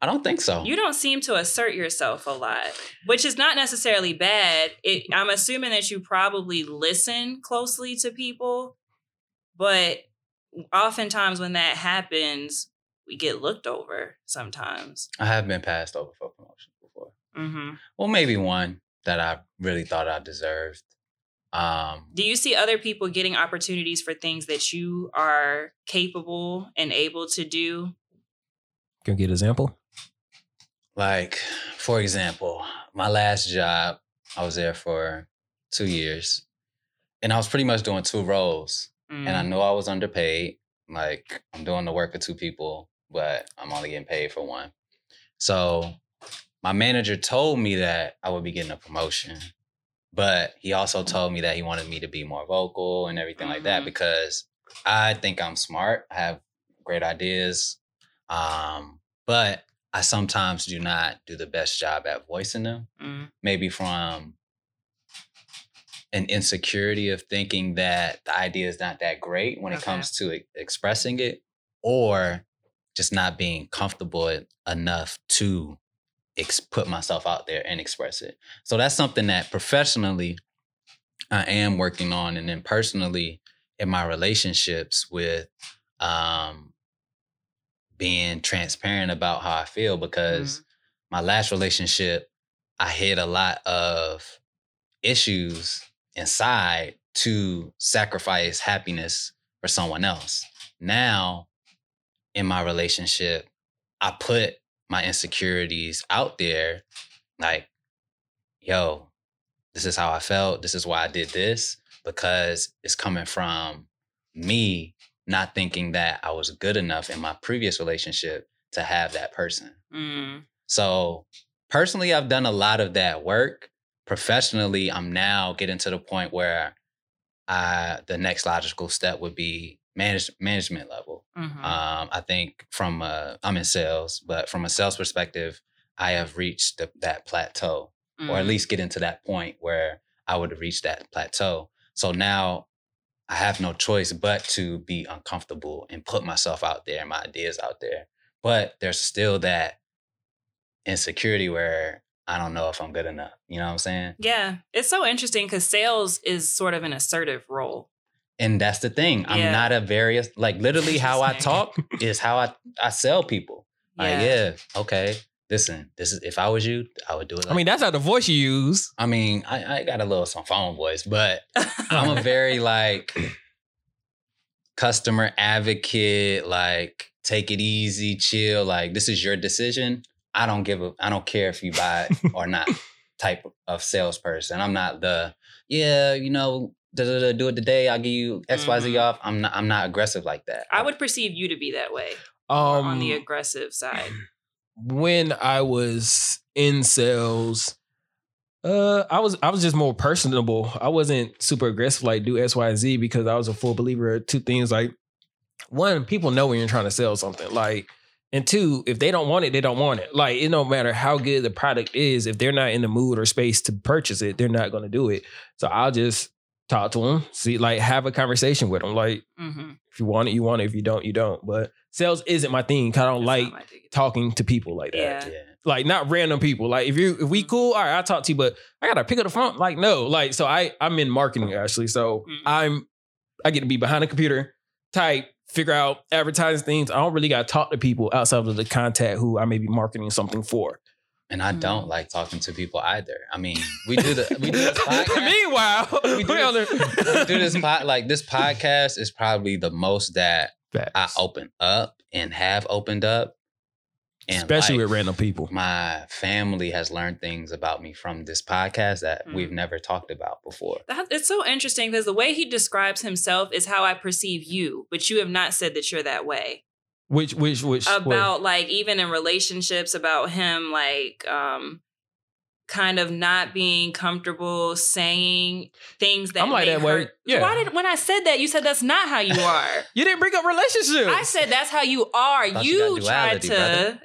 I don't think so. You don't seem to assert yourself a lot, which is not necessarily bad. I'm assuming that you probably listen closely to people, but oftentimes when that happens, we get looked over sometimes. I have been passed over for promotion before. Mm-hmm. Well, maybe one that I really thought I deserved. Do you see other people getting opportunities for things that you are capable and able to do? Can you get an example? Like, for example, my last job, I was there for 2 years and I was pretty much doing 2 roles. And I know I was underpaid. Like, I'm doing the work of 2 people, but I'm only getting paid for 1. So my manager told me that I would be getting a promotion. But he also told me that he wanted me to be more vocal and everything like that, because I think I'm smart. I have great ideas. But I sometimes do not do the best job at voicing them. Maybe from an insecurity of thinking that the idea is not that great when it comes to expressing it, or just not being comfortable enough to put myself out there and express it. So that's something that professionally I am working on. And then personally, in my relationships with being transparent about how I feel, because my last relationship, I hid a lot of issues inside to sacrifice happiness for someone else. Now, in my relationship, I put my insecurities out there, like, yo, this is how I felt. This is why I did this, because it's coming from me not thinking that I was good enough in my previous relationship to have that person. So personally, I've done a lot of that work. Professionally, I'm now getting to the point where the next logical step would be management level. I think from I'm in sales, but from a sales perspective, I have reached that plateau, or at least get into that point where I would reach that plateau. So now I have no choice but to be uncomfortable and put myself out there and my ideas out there. But there's still that insecurity where I don't know if I'm good enough. You know what I'm saying? Yeah. It's so interesting because sales is sort of an assertive role. And that's the thing. I'm not a various, like literally how I talk is how I sell people. Like, okay, listen, this is, if I was you, I would do it. Like, I mean, that's not the voice you use. I mean, I got a little some phone voice, but I'm a very like customer advocate, like take it easy, chill. Like this is your decision. I don't care if you buy it or not type of salesperson. I'm not the, you know, do it today. I'll give you XYZ off. I'm not aggressive like that. I would perceive you to be that way on the aggressive side. When I was in sales, I was just more personable. I wasn't super aggressive, like do XYZ, because I was a full believer of two things. Like one, people know when you're trying to sell something. Like, and two, if they don't want it, they don't want it. Like, it don't matter how good the product is. If they're not in the mood or space to purchase it, they're not going to do it. So I'll just talk to them, see, like have a conversation with them. Like, if you want it, you want it. If you don't, you don't. But sales isn't my thing. Cause I don't like talking to people like that. Yeah. Like not random people. Like if we cool, all right, I'll talk to you, but I got to pick up the phone. Like, no, like, so I'm in marketing actually. So I get to be behind a computer, type, figure out advertising things. I don't really got to talk to people outside of the contact who I may be marketing something for. And I don't like talking to people either. I mean, we do this podcast. Meanwhile, this podcast is probably the most that Facts. I open up and have opened up. And especially with random people. My family has learned things about me from this podcast that we've never talked about before. It's so interesting because the way he describes himself is how I perceive you, but you have not said that you're that way. Which about way? Like even in relationships, about him like kind of not being comfortable saying things that I'm like that way. Yeah. When I said that, you said that's not how you are. You didn't bring up relationships. I said that's how you are. You tried to.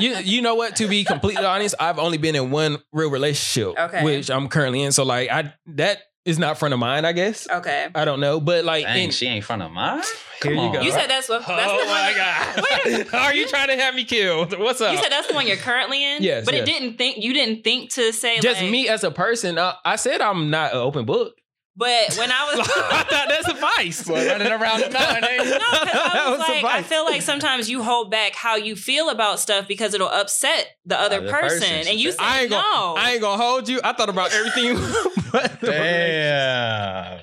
You know what? To be completely honest, I've only been in one real relationship, which I'm currently in. So like that. It's not front of mine, I guess. Okay. I don't know, but like... Dang, she ain't front of mine? Come here you on. Go. You said that's what... That's oh, my God. Wait, are you trying to have me killed? What's up? You said that's the one you're currently in? Yes. But it didn't think... You didn't think to say just like, me as a person, I said I'm not an open book. But when I was... I thought that sufficed. Well, running around the mountain. No, because I was like... I feel like sometimes you hold back how you feel about stuff because it'll upset the other person. And you said, I ain't gonna hold you. I thought about everything... Damn.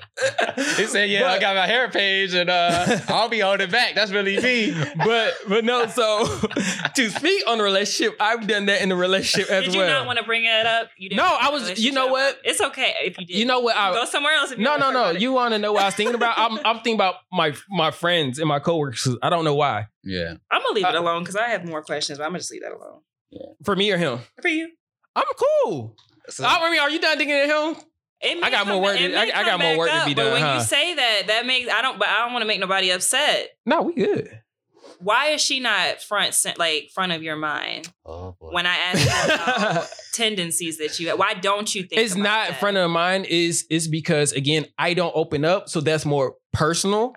He said, yeah, I got my hair page and I'll be holding back. That's really me. But no, so to speak on the relationship, I've done that in the relationship as well. Did you not want to bring that up? You didn't. No, I was, you know what? It's okay if you did. You know what? I go somewhere else. If you no. You want to know what I was thinking about? I'm thinking about my friends and my coworkers. I don't know why. Yeah. I'm going to leave it alone because I have more questions, but I'm going to just leave that alone. Yeah. For me or him? For you. I'm cool. So, I mean, are you done thinking of him? I got more work to be done. But when you say that, I don't want to make nobody upset. No, we good. Why is she not front of your mind? Oh, boy. When I ask you about tendencies that you have, why don't you think it's not that? Front of mind is because, again, I don't open up, so that's more personal.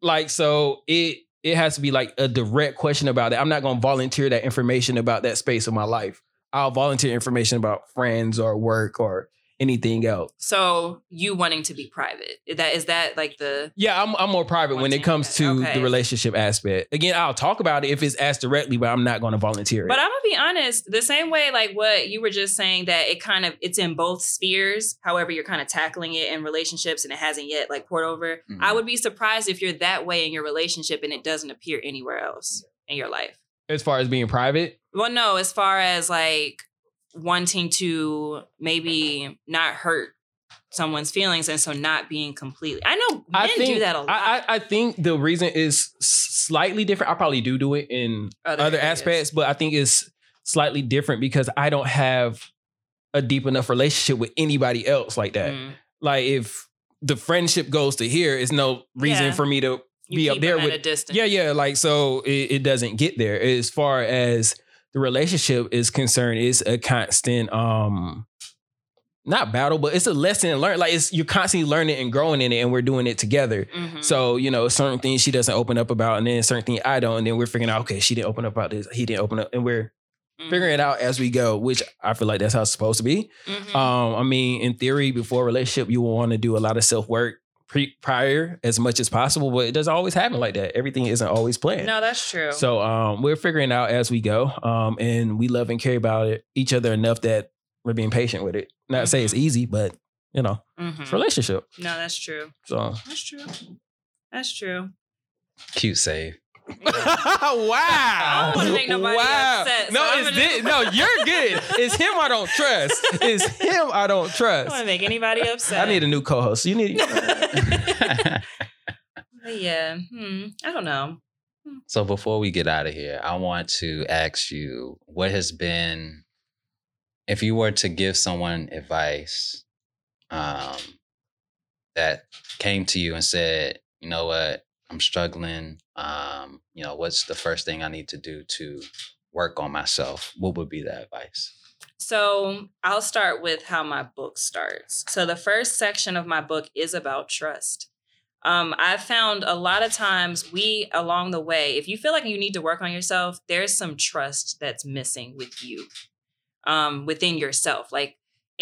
Like, so it has to be like a direct question about it. I'm not gonna volunteer that information about that space of my life. I'll volunteer information about friends or work or anything else. So you wanting to be private. Is that like the... Yeah, I'm more private when it comes to the relationship aspect. Again, I'll talk about it if it's asked directly, but I'm not going to volunteer it. But I'm going to be honest, the same way like what you were just saying, that it's in both spheres, however you're kind of tackling it in relationships and it hasn't yet like poured over. Mm-hmm. I would be surprised if you're that way in your relationship and it doesn't appear anywhere else in your life. As far as being private? Well, no, as far as like wanting to maybe not hurt someone's feelings, and so not being completely... I know men do that a lot. I think the reason is slightly different. I probably do it in other aspects, but I think it's slightly different because I don't have a deep enough relationship with anybody else like that. Mm. Like if the friendship goes to here, it's no reason for me to be up there with... A distance. Yeah. Like, so it doesn't get there. As far as the relationship is concerned, is a constant, not battle, but it's a lesson learned. Like you're constantly learning and growing in it, and we're doing it together. Mm-hmm. So, certain things she doesn't open up about, and then certain things I don't. And then we're figuring out, okay, she didn't open up about this. He didn't open up. And we're figuring it out as we go, which I feel like that's how it's supposed to be. Mm-hmm. I mean, in theory, before a relationship, you will want to do a lot of self-work prior as much as possible, but it doesn't always happen like that. Everything isn't always planned. No, that's true. So we're figuring it out as we go, and we love and care about each other enough that we're being patient with it. Not say it's easy, but it's a relationship. No, that's true. So that's true. Cute save. Wow! I don't want to make nobody upset. So no, it's this. No, you're good. It's him I don't trust. I don't want to make anybody upset. I need a new co-host. You need. Yeah. I don't know. So before we get out of here, I want to ask you, what has been, if you were to give someone advice, that came to you and said, you know what, I'm struggling. What's the first thing I need to do to work on myself? What would be that advice? So I'll start with how my book starts. So the first section of my book is about trust. I found a lot of times along the way, if you feel like you need to work on yourself, there's some trust that's missing with you, within yourself.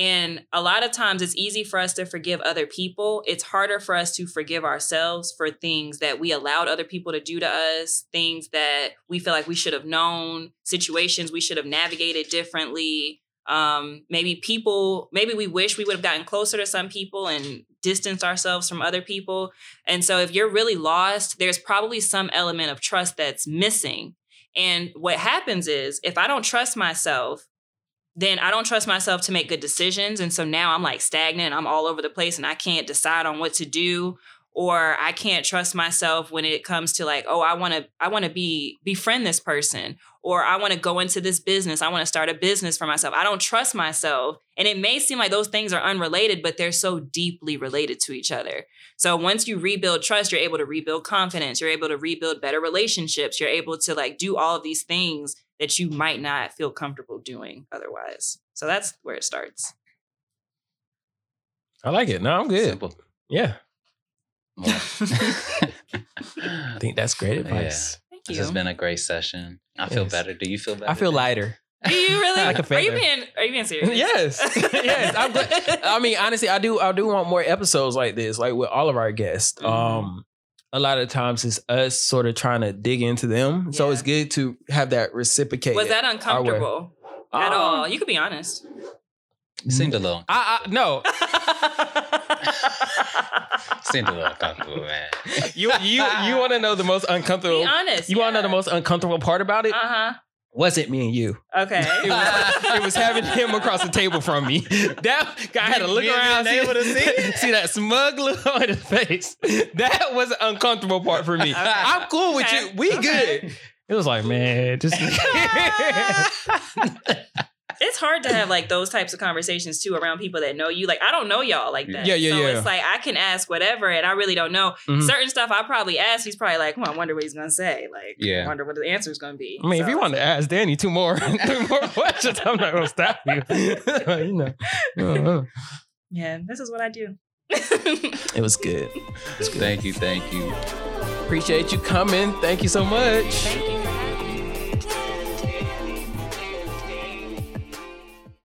And a lot of times it's easy for us to forgive other people. It's harder for us to forgive ourselves for things that we allowed other people to do to us, things that we feel like we should have known, situations we should have navigated differently. Maybe we wish we would have gotten closer to some people and distanced ourselves from other people. And so if you're really lost, there's probably some element of trust that's missing. And what happens is, if I don't trust myself, then I don't trust myself to make good decisions. And so now I'm like stagnant. I'm all over the place and I can't decide on what to do, or I can't trust myself when it comes to like, oh, I want to befriend this person, or I want to go into this business. I want to start a business for myself. I don't trust myself. And it may seem like those things are unrelated, but they're so deeply related to each other. So once you rebuild trust, you're able to rebuild confidence. You're able to rebuild better relationships. You're able to like do all of these things that you might not feel comfortable doing otherwise. So that's where it starts. I like it. No, I'm good. Simple. Yeah. I think that's great advice. Yeah. Thank you. This has been a great session. I feel better. Do you feel better? I feel lighter. Do you really? Are you being serious? Yes. I'm glad. I mean, honestly, I do want more episodes like this, like with all of our guests. A lot of times it's us sort of trying to dig into them. Yeah. So it's good to have that reciprocated. Was that uncomfortable at all? You could be honest. It seemed a little. No. Seemed a little uncomfortable, man. You want to know the most uncomfortable? Be honest. You want to know the most uncomfortable part about it? Wasn't me and you. Okay. It was having him across the table from me. That guy had to look around, see that smug look on his face. That was an uncomfortable part for me. Okay. I'm cool with you. We good. It was like, man, just it's hard to have like those types of conversations too around people that know you. Like, I don't know y'all like that. Yeah. It's like, I can ask whatever and I really don't know. Mm-hmm. Certain stuff I probably ask, he's probably like, well, I wonder what he's going to say. Like, I wonder what the answer is going to be. I mean, so, if you want to ask Danny two more questions, I'm not going to stop you. You know. Yeah, this is what I do. It was good. Thank you. Appreciate you coming. Thank you so much. Thank you.